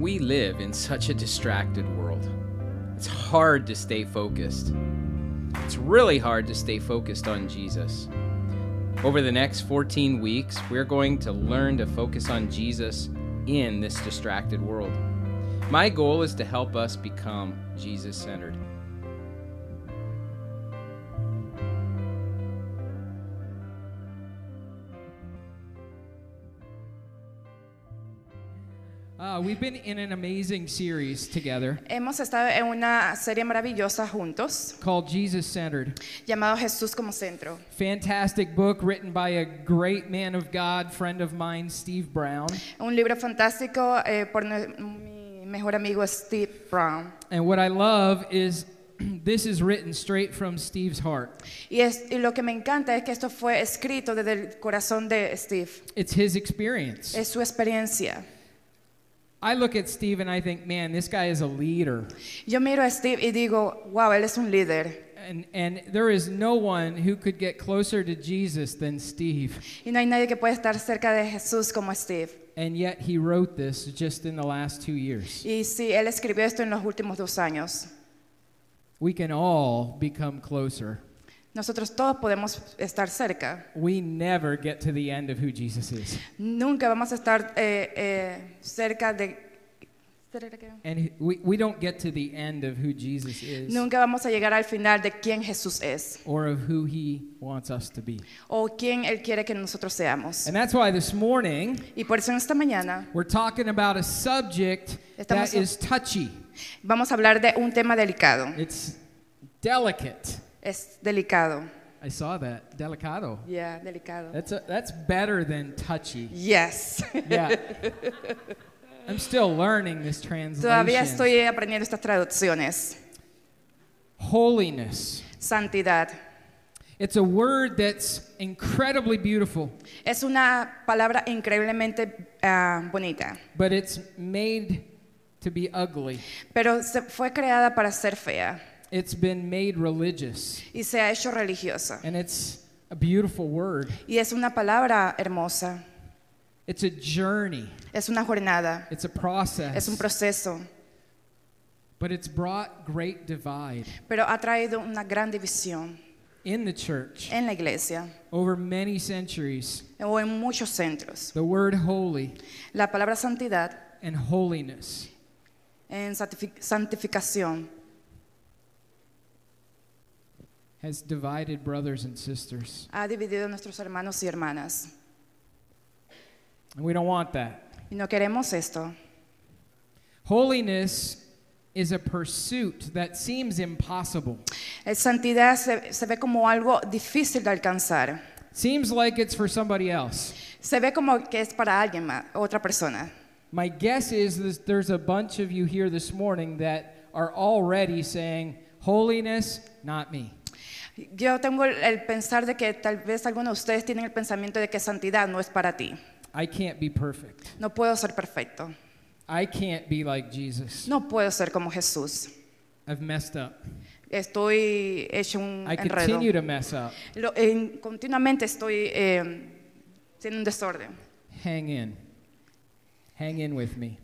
We live in such a distracted world. It's hard to stay focused. It's really hard to stay focused on Jesus. Over the next 14 weeks, we're going to learn to focus on Jesus in this distracted world. My goal is to help us become Jesus centered. We've been in an amazing series together. Hemos estado en una serie maravillosa juntos. Called Jesus Centered. Llamado Jesús como centro. Fantastic book written by a great man of God, friend of mine, Steve Brown. Un libro fantástico por mi mejor amigo Steve Brown. And what I love is this is written straight from Steve's heart. Y lo que me encanta es que esto fue escrito desde el corazón de Steve. It's his experience. Es su experiencia. I look at Steve and I think, man, this guy is a leader. Yo miro a Steve y digo, wow, él es un líder. And there is no one who could get closer to Jesus than Steve. Y no hay nadie que pueda estar cerca de Jesús como Steve. And yet he wrote this just in the last 2 years. Y sí, él escribió esto en los últimos 2 años. We can all become closer. Nosotros todos podemos estar cerca. We never get to the end of who Jesus is. Nunca vamos a estar cerca de. And we don't get to the end of who Jesus is. Nunca vamos a llegar al final de quién Jesús es. Or of who he wants us to be. O quién él quiere que nosotros seamos. And that's why this morning. Y por eso en esta mañana. We're talking about a subject that is touchy. Vamos a hablar de un tema delicado. It's delicate. Es delicado. I saw that. Delicado. Yeah, delicado. That's better than touchy. Yes. Yeah. I'm still learning this translation. Todavía estoy aprendiendo estas traducciones. Holiness. Santidad. It's a word that's incredibly beautiful. Es una palabra increíblemente bonita. But it's made to be ugly. Pero fue creada para ser fea. It's been made religious. Y se ha hecho religiosa. And it's a beautiful word. Y es una palabra hermosa. It's a journey. Es una jornada. It's a process. Es un proceso. But it's brought great divide. Pero ha traído una gran división. In the church. En la iglesia. Over many centuries. O en muchos centros. The word holy. La palabra santidad. And holiness. En santificación. Has divided brothers and sisters. Ha dividido nuestros hermanos y hermanas. And we don't want that. Y no queremos esto. Holiness is a pursuit that seems impossible. Santidad se ve como algo difícil de alcanzar. Seems like it's for somebody else. Se ve como que es para alguien más, otra persona. My guess is that there's a bunch of you here this morning that are already saying, holiness, not me. Yo tengo el pensar de que tal vez algunos de ustedes tienen el pensamiento de que santidad no es para ti. I can't be perfect. No puedo ser perfecto. I can't be like Jesus. No puedo ser como Jesús. I've messed up. Estoy hecho un enredo. I continue to mess up. Continuamente estoy en un desorden. Hang in with me.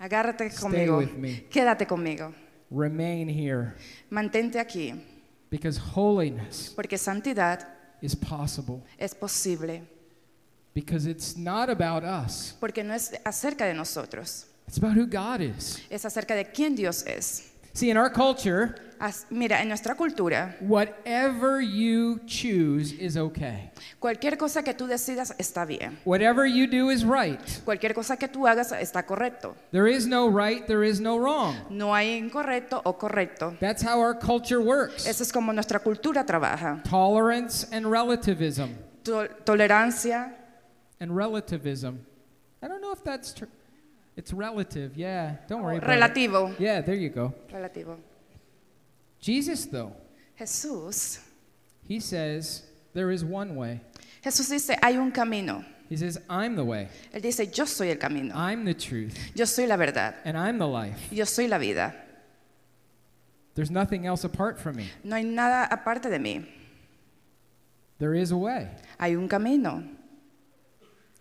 Agárrate conmigo. Stay with me. Quédate conmigo. Remain here. Mantente aquí. Because holiness Porque santidad is possible. Es posible. Because it's not about us. Porque no es acerca de nosotros. It's about who God is. Es acerca de quién Dios es. See, in our culture, mira, en nuestra cultura, whatever you choose is okay. Cualquier cosa que tú decidas está bien. Whatever you do is right. Cualquier cosa que tú hagas está correcto. There is no right, there is no wrong. No hay incorrecto o correcto. That's how our culture works. Eso es como nuestra cultura trabaja. Tolerance and relativism. Tolerancia and relativism. I don't know if that's true. It's relative, yeah. Don't worry about Relativo. It. Yeah, there you go. Relativo. Jesus, though. Jesús. He says, there is one way. Jesús dice, hay un camino. He says, I'm the way. Él dice, yo soy el camino. I'm the truth. Yo soy la verdad. And I'm the life. Yo soy la vida. There's nothing else apart from me. No hay nada aparte de mí. There is a way. Hay un camino.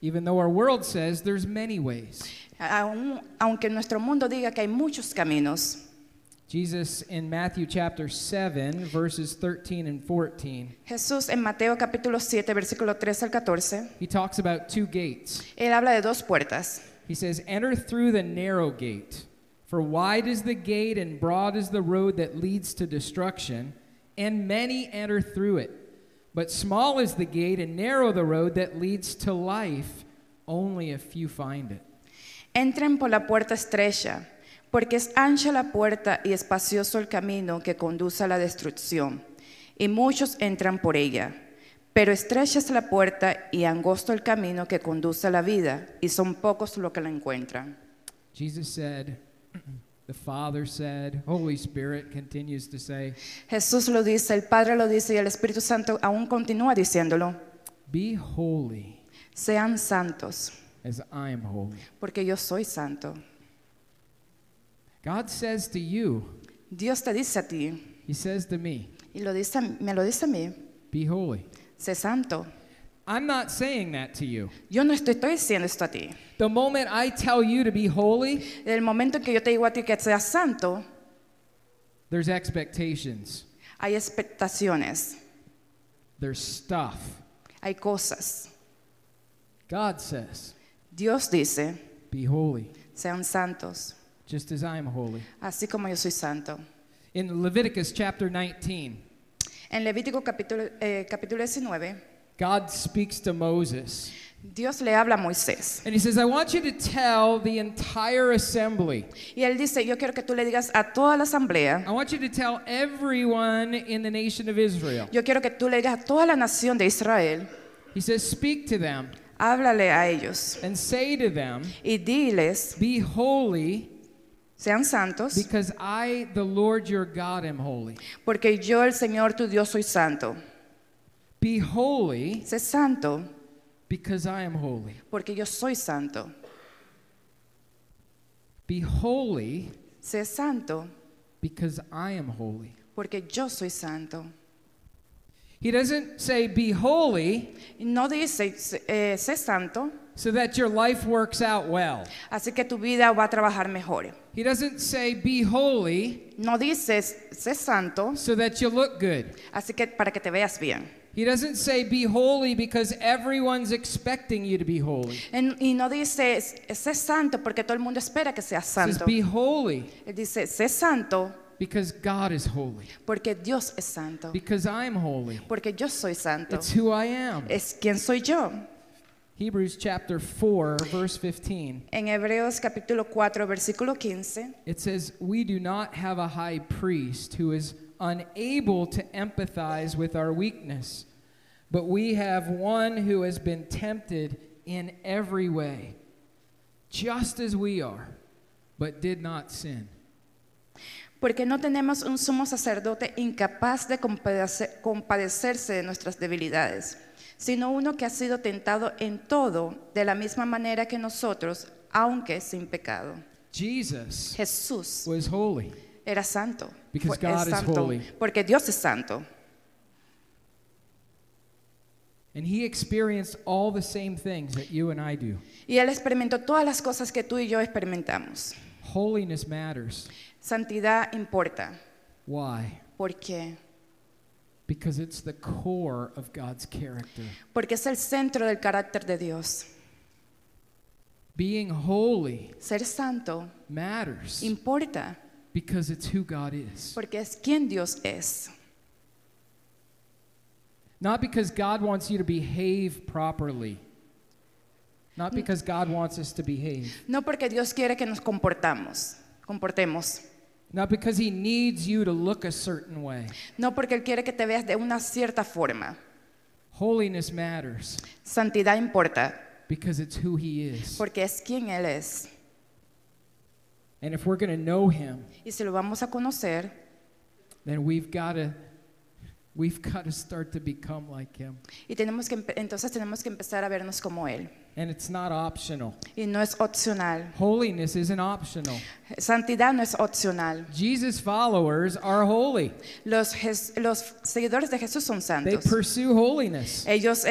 Even though our world says there's many ways. Aunque nuestro mundo diga que hay muchos caminos. Jesus in Matthew chapter 7 verses 13 and 14. Jesús en Mateo capítulo 7 versículo 13 al 14. He talks about two gates. Él habla de dos puertas. He says, "Enter through the narrow gate, for wide is the gate and broad is the road that leads to destruction, and many enter through it. But small is the gate and narrow the road that leads to life, only a few find it." Entren por la puerta estrecha, porque es ancha la puerta y espacioso el camino que conduce a la destrucción, y muchos entran por ella. Pero estrecha es la puerta y angosto el camino que conduce a la vida, y son pocos los que la encuentran. Jesus said, the Father said, Holy Spirit continues to say, Jesús lo dice, el Padre lo dice, y el Espíritu Santo aún continúa diciéndolo. Be holy. Sean santos. As I am holy. Porque yo soy santo. God says to you, Dios te dice a ti, He says to me, y lo dice, me lo dice a mí, be holy. Sé santo. I'm not saying that to you. Yo no estoy diciendo esto a ti. The moment I tell you to be holy, el momento que yo te digo a ti que seas santo, there's expectations. Hay expectaciones. There's stuff. Hay cosas. God says, Dios dice, be holy. Sean santos. Just as I am holy. Así como yo soy santo. In Leviticus chapter 19. En Levítico capítulo 19. God speaks to Moses. Dios le habla a Moisés. And he says, I want you to tell the entire assembly. Y él dice, yo quiero que tú le digas a toda la asamblea. I want you to tell everyone in the nation of Israel. Yo quiero que tú le digas a toda la nación de Israel. He says, speak to them. Háblale a ellos. And say to them, y diles, be holy. Sean santos, because I, the Lord your God, am holy. Porque yo, el Señor tu Dios, soy santo. Be holy. Sé santo. Because I am holy. Porque yo soy santo. Be holy. Sé santo. Because I am holy. Porque yo soy santo. He doesn't say be holy. No dice sé santo. So that your life works out well. Así que tu vida va a trabajar mejor. He doesn't say be holy. No dice sé santo. So that you look good. Así que para que te veas bien. He doesn't say be holy because everyone's expecting you to be holy. Y no dice sé santo porque todo el mundo espera que seas santo. He says be holy. Él dice sé santo. Because God is holy. Porque Dios es santo. Because I am holy. Porque yo soy santo. It's who I am. Es quien soy yo. Hebrews chapter 4 verse 15. En Hebreos capítulo 4 versículo 15. It says, we do not have a high priest who is unable to empathize with our weakness, but we have one who has been tempted in every way, just as we are, but did not sin. Porque no tenemos un sumo sacerdote incapaz de compadecerse de nuestras debilidades, sino uno que ha sido tentado en todo de la misma manera que nosotros, aunque sin pecado. Jesús was holy. Era santo. Because God is holy. Porque Dios es santo. And he experienced all the same things that you and I do. Y él experimentó todas las cosas que tú y yo experimentamos. Holiness matters. Santidad importa. Why? ¿Por qué? Because it's the core of God's character. Porque es el centro del carácter de Dios. Being holy. Ser santo. Matters. Importa. Because it's who God is. Porque es quien Dios es. Not because God wants you to behave properly. Not because God wants us to behave. No porque Dios quiere que nos comportemos. Not because he needs you to look a certain way. No porque él quiere que te veas de una cierta forma. Holiness matters. Santidad importa. Because it's who he is. Porque es quien él es. And if we're going to know him, y si lo vamos a conocer, then we've got to start to become like him. Y tenemos que entonces tenemos que empezar a vernos como él. And it's not optional. Y no es opcional. Holiness isn't optional. Santidad no es opcional. Jesus followers are holy. Los seguidores de Jesús son santos. They pursue holiness. Ellos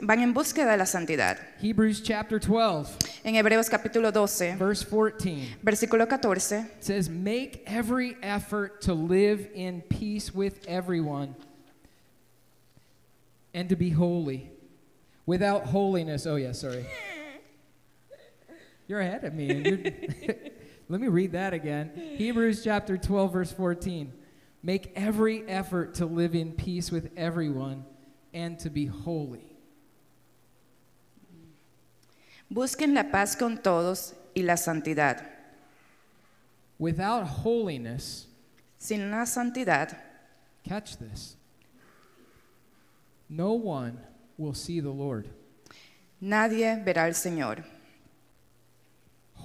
van en búsqueda de la santidad. Hebrews chapter 12. En Hebreos capítulo 12. Verse 14. Versículo 14. It says, "Make every effort to live in peace with everyone and to be holy. Without holiness," oh yeah, sorry. You're ahead of me. Let me read that again. Hebrews chapter 12, verse 14. "Make every effort to live in peace with everyone and to be holy." Busquen la paz con todos y la santidad. Without holiness, sin la santidad, catch this, no one will see the Lord. Nadie verá al Señor.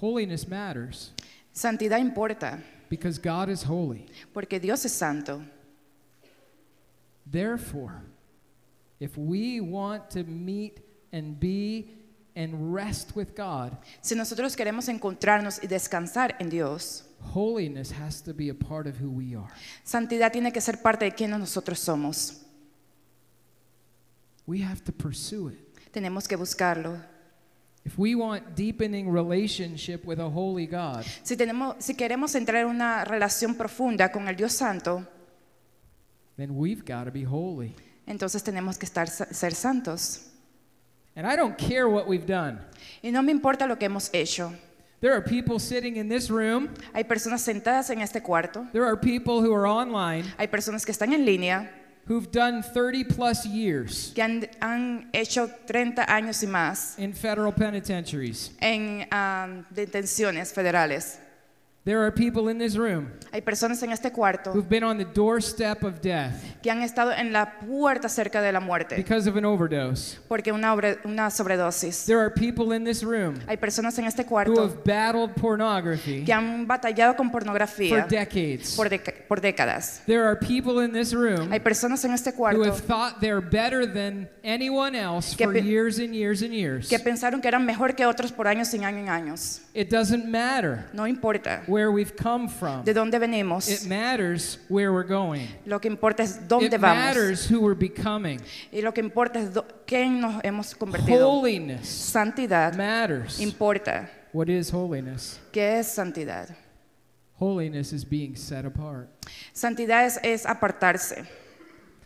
Holiness matters. Santidad importa. Because God is holy. Porque Dios es santo. Therefore, if we want to meet and be and rest with God, si nosotros queremos encontrarnos y descansar en Dios, holiness has to be a part of who we are. Santidad tiene que ser parte de quienes nosotros somos. We have to pursue it. Tenemos que buscarlo. If we want deepening relationship with a holy God, si queremos entrar en una relación profunda con el Dios Santo, then we've got to be holy. Entonces tenemos que ser santos. And I don't care what we've done. Y no me importa lo que hemos hecho. There are people sitting in this room. Hay personas sentadas en este cuarto. There are people who are online. Hay personas que están en línea. Who've done 30 plus years que han hecho 30 años y más in federal penitentiaries. En detenciones federales. There are people in this room hay personas en este cuarto who've been on the doorstep of death que han estado en la puerta cerca de la muerte because of an overdose. Porque una sobredosis. There are people in this room hay personas en este cuarto who have battled pornography que han batallado con pornografía for decades. Por décadas. There are people in this room hay personas en este cuarto who have thought they're better than anyone else for years and years and years. Que pensaron que eran mejor que otros por años y años y años. It doesn't matter. No importa. Where we've come from. De dónde venimos. It matters where we're going. Lo que importa es dónde it vamos. Matters who we're becoming. Y lo que importa es quién nos hemos convertido. Holiness. Santidad. Matters. Importa. What is holiness? ¿Qué es santidad? Holiness is being set apart. Santidad es apartarse.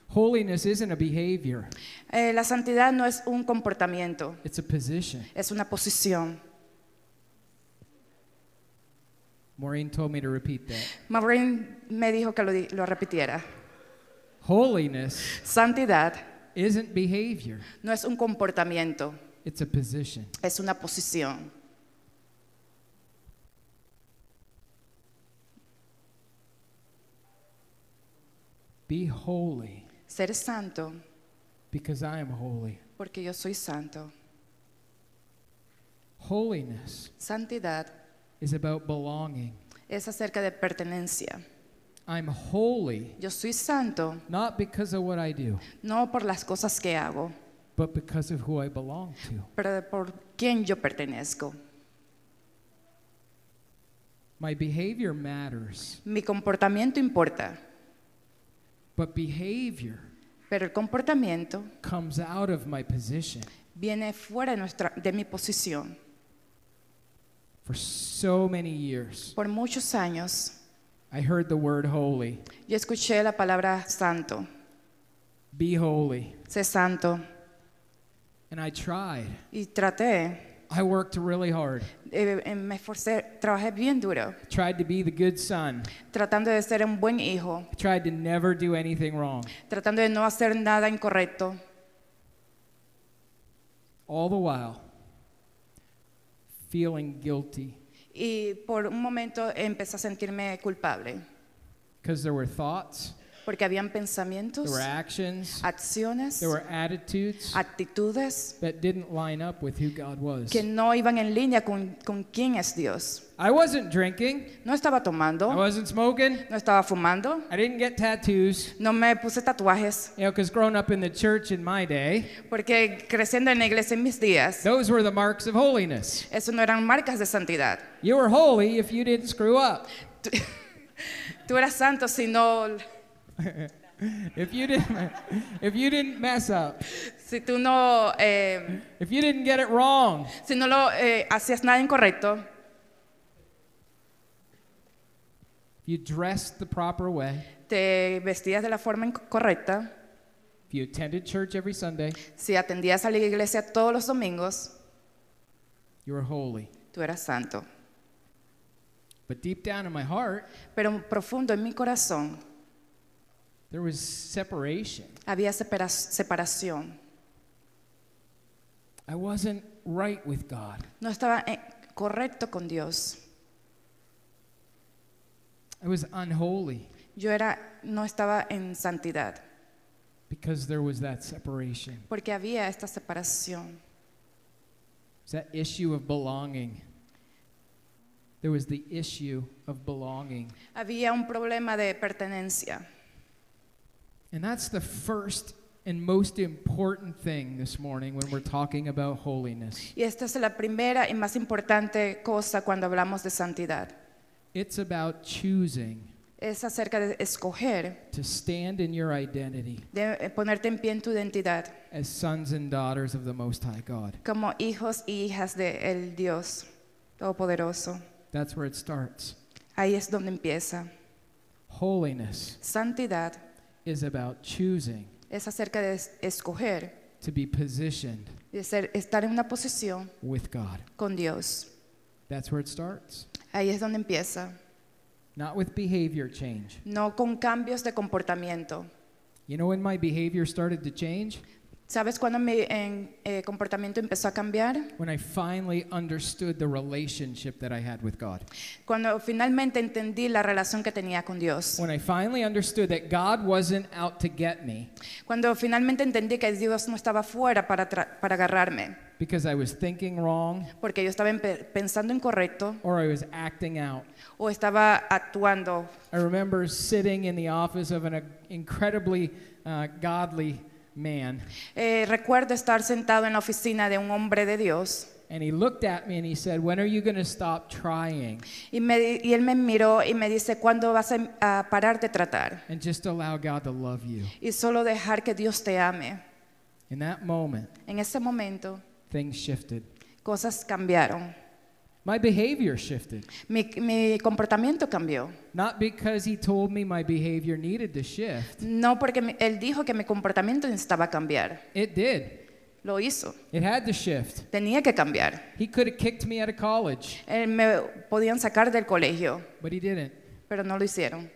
Holiness isn't a behavior. La santidad no es un comportamiento. It's a position. Es una posición. Maureen told me to repeat that. Maureen me dijo que lo repitiera. Holiness. Santidad. Isn't behavior. No es un comportamiento. It's a position. Es una posición. Be holy. Ser santo. Because I am holy. Porque yo soy santo. Holiness. Santidad. Is about belonging. Es acerca de pertenencia. I'm holy. Yo soy santo. Not because of what I do. No por las cosas que hago. But because of who I belong to. Pero por quien yo pertenezco. My behavior matters. Mi comportamiento importa. But behavior. Pero el comportamiento. Comes out of my position. Viene fuera de mi posición. For so many years, por muchos años, I heard the word holy. Yo escuché la palabra santo. Be holy. Sé santo. And I tried. Y traté. I worked really hard. Me esforcé, trabajé bien duro. Tried to be the good son. Tratando de ser un buen hijo. I tried to never do anything wrong. Tratando de no hacer nada incorrecto. All the while. Feeling guilty. Y por un momento empecé a sentirme culpable. Because there were thoughts. Porque habían pensamientos, there were actions, acciones, there were attitudes, actitudes that didn't line up with who God was. Que no iban en línea con quién es Dios. I wasn't drinking. No estaba tomando. I wasn't smoking. No estaba fumando. I didn't get tattoos. No me puse tatuajes. You know, because growing up in the church in my day, porque creciendo en la iglesia en mis días, those were the marks of holiness. Eso no eran marcas de santidad. You were holy if you didn't screw up. Tú eras santo si no if you didn't mess up, si tú no, if you didn't get it wrong, si no lo hacías nada incorrecto, if you dressed the proper way, te vestías de la forma correcta, if you attended church every Sunday, si atendías a la iglesia todos los domingos, you were holy. Tú eras santo. But deep down in my heart, pero profundo en mi corazón, there was separation. Había separación. I wasn't right with God. No estaba correcto con Dios. I was unholy. Yo no estaba en santidad. Because there was that separation. Porque había esta separación. It's that issue of belonging. There was the issue of belonging. Había un problema de pertenencia. And that's the first and most important thing this morning when we're talking about holiness. Y esta es la primera y más importante cosa cuando hablamos de santidad. It's about choosing. Es acerca de escoger. To stand in your identity. De ponerte en pie en tu identidad. As sons and daughters of the Most High God. Como hijos y hijas de el Dios Todopoderoso. That's where it starts. Ahí es donde empieza. Holiness. Santidad. Is about choosing. Es acerca de escoger. To be positioned. De estar en una posición. With God. Con Dios. That's where it starts. Ahí es donde empieza. Not with behavior change. No con cambios de comportamiento. You know when my behavior started to change? ¿Sabes cuándo mi comportamiento empezó a cambiar? When I finally understood the relationship that I had with God. Cuando finalmente entendí la relación que tenía con Dios. When I finally understood that God wasn't out to get me. Cuando finalmente entendí que Dios no estaba fuera para agarrarme. Because I was thinking wrong. Porque yo estaba pensando incorrecto. Or I was acting out. O estaba actuando. I remember sitting in the office of an incredibly godly man. Recuerdo estar sentado en la oficina de un hombre de Dios. And he looked at me and he said, "When are you going to stop trying?" Y él me miró y me dice, "¿Cuándo vas a parar de tratar?" And just allow God to love you. Y solo dejar que Dios te ame. In that moment, en ese momento, things shifted. Cosas cambiaron. My behavior shifted. Mi comportamiento cambió. Not because he told me my behavior needed to shift. No porque él dijo que mi comportamiento necesitaba cambiar. It did. Lo hizo. It had to shift. Tenía que cambiar. He could have kicked me out of college. Me podían sacar del colegio. But he didn't. Pero no lo hicieron.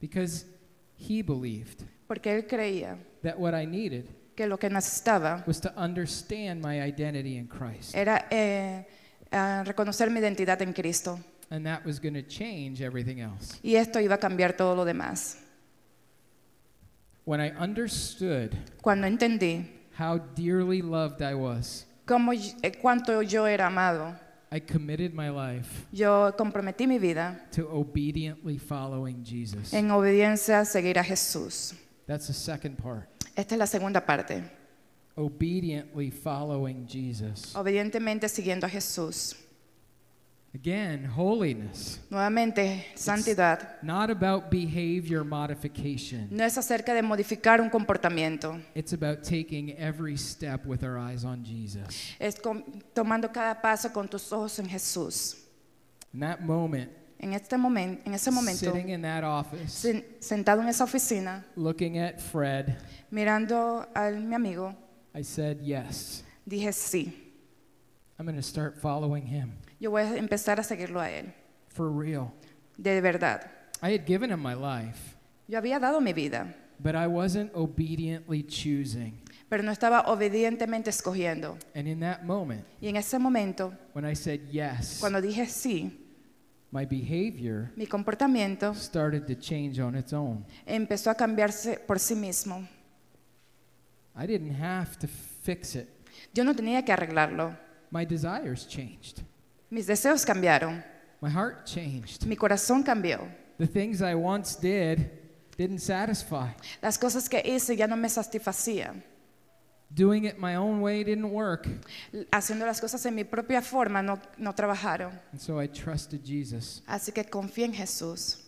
Because he believed. Porque él creía. That what I needed. Que lo que necesitaba. Was to understand my identity in Christ. Era reconocer mi identidad en Cristo. And that was going to change everything else. Y esto iba a cambiar todo lo demás. When I understood cuando entendí how dearly loved I was, cuánto yo era amado, I committed my life yo comprometí mi vida to obediently following Jesus. En obediencia a seguir a Jesús. That's the second part. Esta es la segunda parte. Obediently following Jesus. Obedientemente siguiendo a Jesús. Again, holiness. Nuevamente, santidad. It's not about behavior modification. No es acerca de modificar un comportamiento. It's about taking every step with our eyes on Jesus. Es tomando cada paso con tus ojos en Jesús. In that moment. En ese momento, sitting in that office, sentado en esa oficina, looking at Fred, mirando a mi amigo, I said yes. Dije sí. I'm going to start following him. Yo voy a empezar a seguirlo a él. For real. De verdad. I had given him my life. Yo había dado mi vida. But I wasn't obediently choosing. Pero no estaba obedientemente escogiendo. And in that moment, y en ese momento, when I said yes, cuando dije sí, My behavior mi comportamiento started to change on its own. Empezó a cambiarse por sí mismo. I didn't have to fix it. Yo no tenía que arreglarlo. My desires changed. Mis deseos cambiaron. My heart changed. Mi corazón cambió. The things I once did didn't satisfy. Las cosas que hice ya no me satisfacían. Doing it my own way didn't work. Haciendo las cosas en mi propia forma no trabajaron. And so I trusted Jesus. Así que confié en Jesús.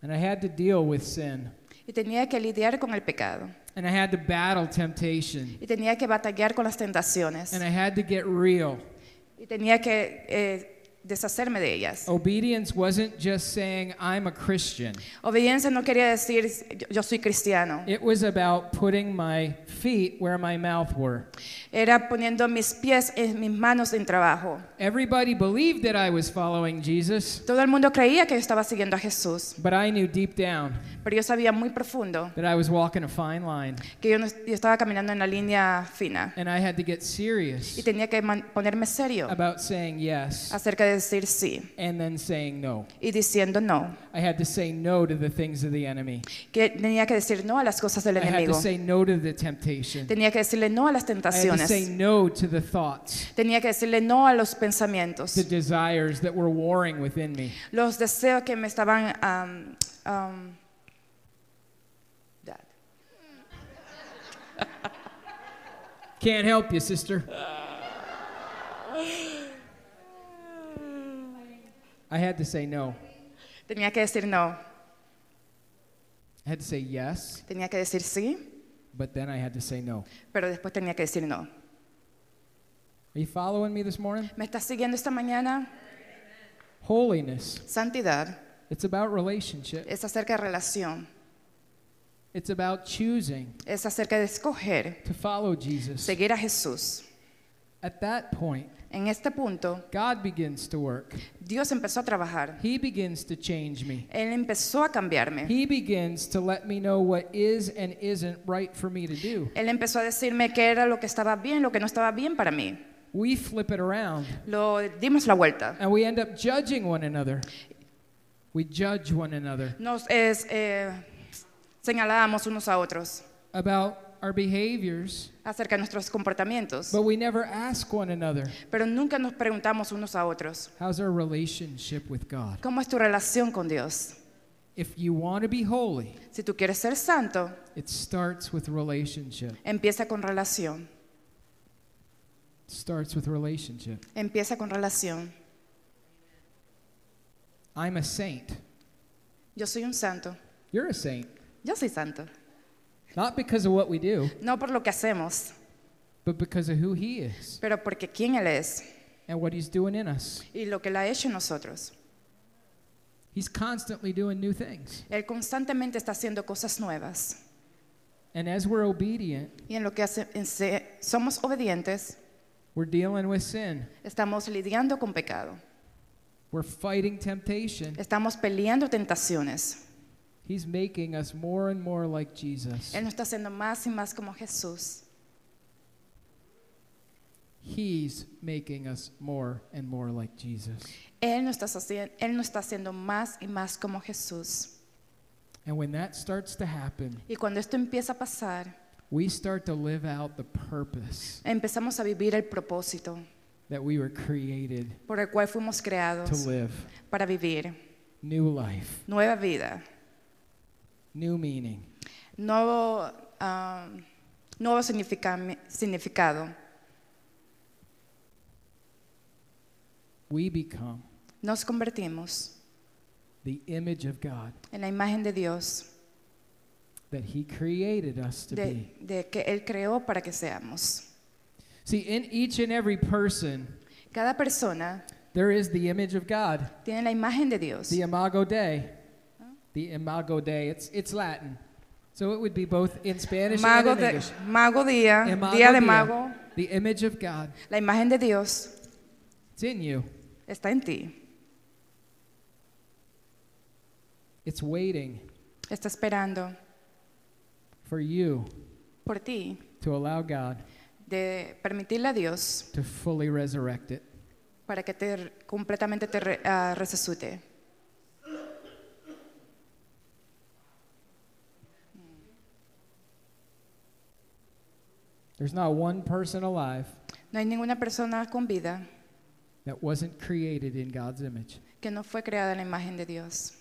And I had to deal with sin. Y tenía que lidiar con el pecado. And I had to battle temptation. Y tenía que batallar con las tentaciones. And I had to get real. Y tenía que deshacerme de ellas. Obedience wasn't just saying I'm a Christian. Obediencia no quería decir yo soy cristiano. It was about putting my feet where my mouth were. Era poniendo mis pies en mis manos en trabajo. Everybody believed that I was following Jesus. Todo el mundo creía que yo estaba siguiendo a Jesús. But I knew deep down. Pero yo sabía muy profundo. That I was walking a fine line. Que yo estaba caminando en la línea fina. And I had to get serious. Y tenía que ponerme serio. About saying yes. Acerca de decir sí. And then saying no. Y diciendo no. I had to say no to the things of the enemy. Que tenía que decir no a las cosas del enemigo. I had to say no to the temptation. Tenía que decirle no a las tentaciones. I had to say no to the thoughts. Tenía que decirle no a los pensamientos. The desires that were warring within me. Los deseos que me estaban Can't help you, sister. I had to say no. Tenía que decir no. I had to say yes. Tenía que decir sí. But then I had to say no. Pero después tenía que decir no. Are you following me this morning? ¿Me estás siguiendo esta mañana? Holiness. Santidad. It's about relationship. Es acerca de relación. It's about choosing. Es acerca de escoger. To follow Jesus. Seguir a Jesús. At that point, en este punto, God begins to work. Dios empezó a trabajar. He begins to change me. Él empezó a cambiarme. He begins to let me know what is and isn't right for me to do. Él empezó a decirme qué era lo que estaba bien, lo que no estaba bien para mí. We flip it around. Lo dimos la vuelta. And we end up judging one another. We judge one another. Nos señalamos unos a otros. About our behaviors, acerca de nuestros comportamientos. But we never ask one another. Pero nunca nos preguntamos unos a otros. How's our relationship with God? ¿Cómo es tu relación con Dios? If you want to be holy, si tú quieres ser santo, it starts with relationship. Empieza con relación. It starts with relationship. Empieza con relación. I'm a saint. Yo soy un santo. You're a saint. Yo soy santo. Not because of what we do. No por lo que hacemos. But because of who he is. Pero porque quién él es. And what he's doing in us. Y lo que él ha hecho en nosotros. He's constantly doing new things. Él constantemente está haciendo cosas nuevas. And as we're obedient, y en lo que somos obedientes, we're dealing with sin. Estamos lidiando con pecado. We're fighting temptation. Estamos peleando tentaciones. He's making us more and more like Jesus. Él nos está haciendo más y más como Jesús. He's making us more and more like Jesus. Él nos está haciendo más y más como Jesús. And when that starts to happen, y cuando esto empieza a pasar, we start to live out the purpose. Empezamos a vivir el propósito that we were created por el cual fuimos creados to live. Para vivir. New life. Nueva vida. New meaning. Nuevo significado. We become. Nos convertimos. The image of God. En la imagen de Dios. That He created us to be. De que él creó para que seamos. See, in each and every person. Cada persona. There is the image of God. Tiene la imagen de Dios. The Imago Dei. The Imago Dei, it's Latin. So it would be both in Spanish and in English. Mago Día, Día de Mago. The image of God. La imagen de Dios. It's in you. Está en ti. It's waiting. Está esperando. For you. Por ti. To allow God. De permitirle a Dios. To fully resurrect it. para que completamente resucite. There's not one person alive. No hay ninguna persona con vida that wasn't created in God's image. Que no fue creada en la imagen de Dios.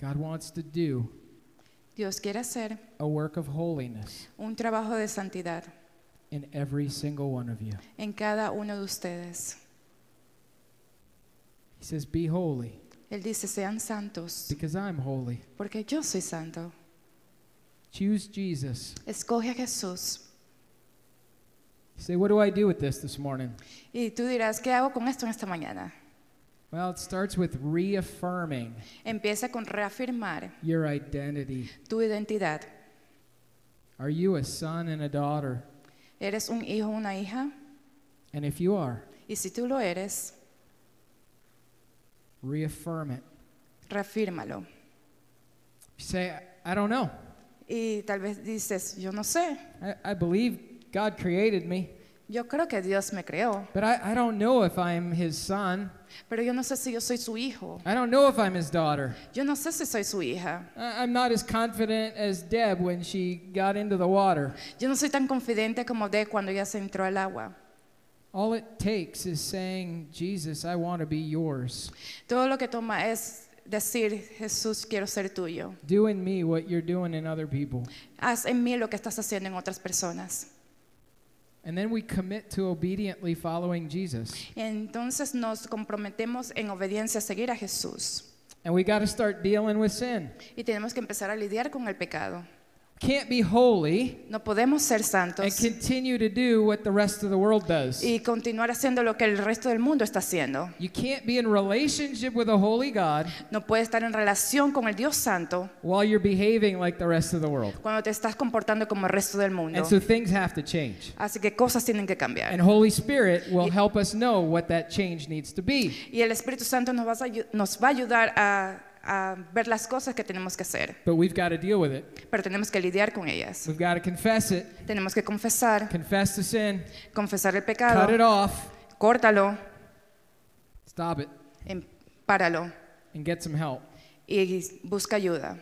God wants to do Dios quiere hacer a work of holiness un trabajo de santidad in every single one of you. En cada uno de ustedes. He says, be holy. Él dice, sean santos. Because I'm holy. Porque yo soy santo. Choose Jesus. Escoge a Jesús. You say, what do I do with this morning? Y tú dirás, ¿qué hago con esto en esta mañana? Well, it starts with reaffirming. Empieza con reafirmar your identity. Tu identidad. Are you a son and a daughter? ¿Eres un hijo o una hija? And if you are, y si tú lo eres, reaffirm it. Reafírmalo. You say, I don't know. Y tal vez dices, yo no sé. I believe God created me. Yo creo que Dios me creó. But I don't know if I'm his son. Pero yo no sé si yo soy su hijo. I don't know if I'm his daughter. Yo no sé si soy su hija. I'm not as confident as Deb when she got into the water. Yo no soy tan confidente como Deb cuando ella se entró al agua. All it takes is saying, Jesus, I want to be yours. Todo lo que toma es decir, Jesús, quiero ser tuyo. Do in me what you're doing in other people. Haz en mí lo que estás haciendo en otras personas. And then we commit to obediently following Jesus. Entonces nos comprometemos en obediencia a seguir a Jesús. And we got to start dealing with sin. Y tenemos que empezar a lidiar con el pecado. Can't be holy no podemos ser santos and continue to do what the rest of the world does. Y continuar haciendo lo que el resto del mundo está haciendo. You can't be in relationship with a holy God no puedes estar en relación con el Dios Santo while you're behaving like the rest of the world. Cuando te estás comportando como el resto del mundo. And so things have to change. Así que cosas tienen que cambiar. And Holy Spirit will help us know what that change needs to be. Y el Espíritu Santo nos va a ayudar a ver las cosas que tenemos que hacer. But we've got to deal with it. Pero tenemos que lidiar con ellas. We've got to confess it. Tenemos que confesar. Confess the sin. Confesar el pecado. Cut it off. Córtalo. Stop it. Páralo. And get some help. Y busca ayuda.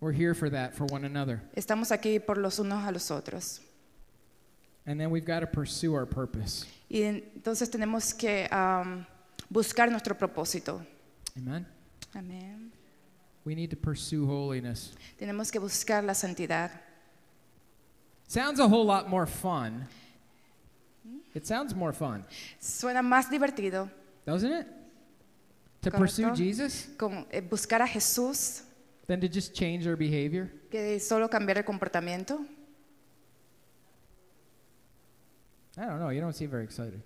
We're here for that, for one another. Estamos aquí por los unos a los otros. And then we've got to pursue our purpose. Y entonces tenemos que buscar nuestro propósito. Amen. Amen. We need to pursue holiness. Tenemos que buscar la santidad. Sounds a whole lot more fun. It sounds more fun. Suena más divertido. Doesn't it? To correcto. Pursue Jesus? Con, buscar a Jesús. Than to just change our behavior? Que solo cambiar el comportamiento. I don't know. You don't seem very excited.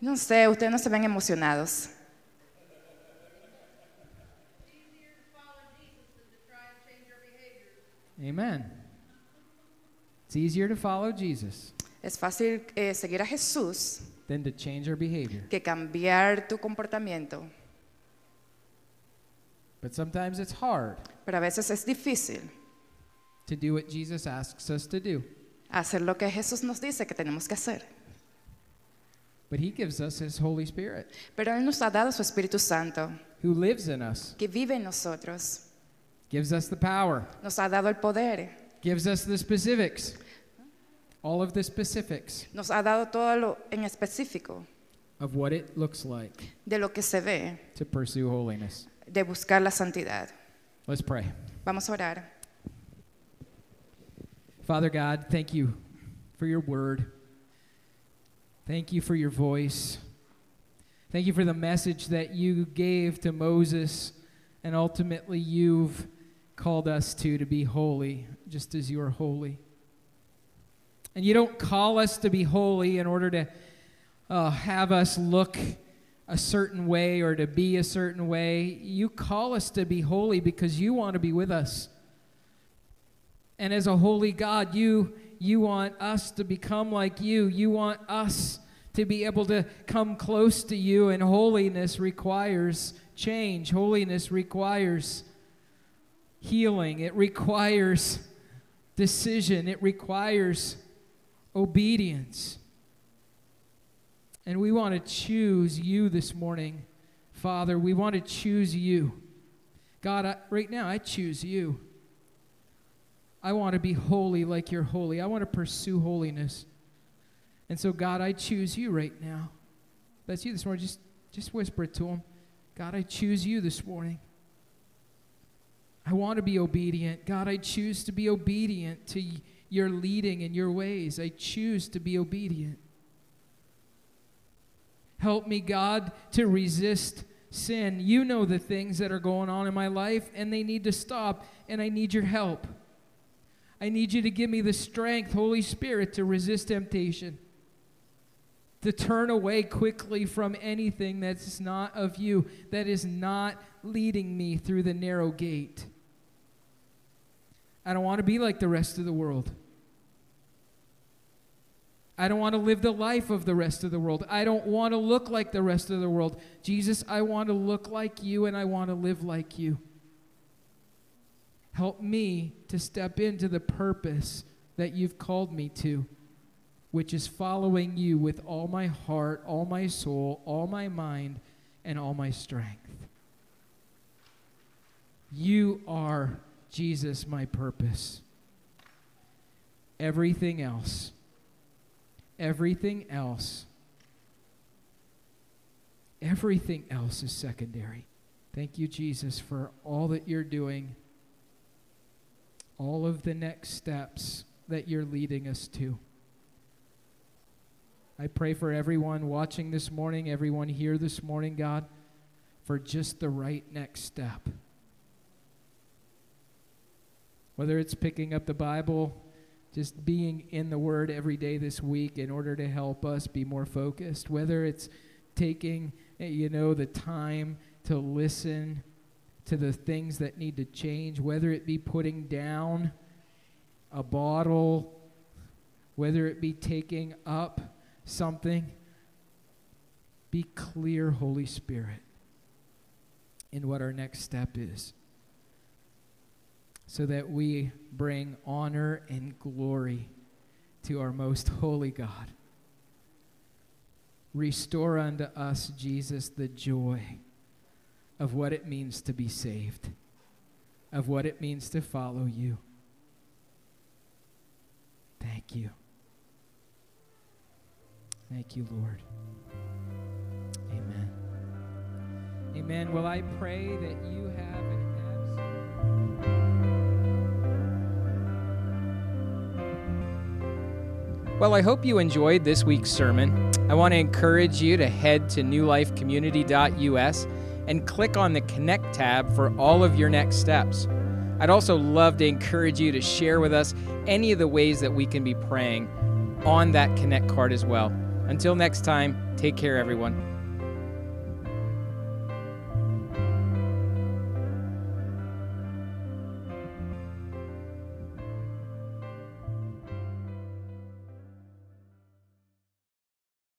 No sé. Ustedes no se ven emocionados. Amen. It's easier to follow Jesus. Es fácil seguir a Jesús than to change our behavior. Que cambiar tu comportamiento. But sometimes it's hard. Pero a veces es difícil. To do what Jesus asks us to do. Hacer lo que Jesús nos dice que tenemos que hacer. But he gives us his Holy Spirit. Pero él nos ha dado su Espíritu Santo. Who lives in us. Que vive en nosotros. Gives us the power. Nos ha dado el poder. Gives us the specifics. All of the specifics. Nos ha dado todo lo en específico. Of what it looks like. De lo que se ve. To pursue holiness. De buscar la santidad. Let's pray. Vamos a orar. Father God, thank you for your word. Thank you for your voice. Thank you for the message that you gave to Moses, and ultimately you've called us to be holy, just as you are holy. And you don't call us to be holy in order to have us look a certain way or to be a certain way. You call us to be holy because you want to be with us. And as a holy God, you want us to become like you. You want us to be able to come close to you, and holiness requires change. Holiness requires healing. It requires decision. It requires obedience. And we want to choose you this morning, Father. We want to choose you. God, right now, I choose you. I want to be holy like you're holy. I want to pursue holiness. And so, God, I choose you right now. If that's you this morning, just whisper it to him. God, I choose you this morning. I want to be obedient. God, I choose to be obedient to your leading and your ways. I choose to be obedient. Help me, God, to resist sin. You know the things that are going on in my life, and they need to stop, and I need your help. I need you to give me the strength, Holy Spirit, to resist temptation, to turn away quickly from anything that's not of you, that is not leading me through the narrow gate. I don't want to be like the rest of the world. I don't want to live the life of the rest of the world. I don't want to look like the rest of the world. Jesus, I want to look like you, and I want to live like you. Help me to step into the purpose that you've called me to, which is following you with all my heart, all my soul, all my mind, and all my strength. You are, Jesus, my purpose. Everything else is secondary. Thank you, Jesus, for all that you're doing, all of the next steps that you're leading us to. I pray for everyone watching this morning, everyone here this morning, God, for just the right next step. Whether it's picking up the Bible, just being in the Word every day this week in order to help us be more focused. Whether it's taking, the time to listen to the things that need to change. Whether it be putting down a bottle. Whether it be taking up something. Be clear, Holy Spirit, in what our next step is, so that we bring honor and glory to our most holy God. Restore unto us, Jesus, the joy of what it means to be saved, of what it means to follow you. Thank you. Thank you, Lord. Amen. Amen. Well, I pray that you have an absolute... Well, I hope you enjoyed this week's sermon. I want to encourage you to head to newlifecommunity.us and click on the Connect tab for all of your next steps. I'd also love to encourage you to share with us any of the ways that we can be praying on that Connect card as well. Until next time, take care, everyone.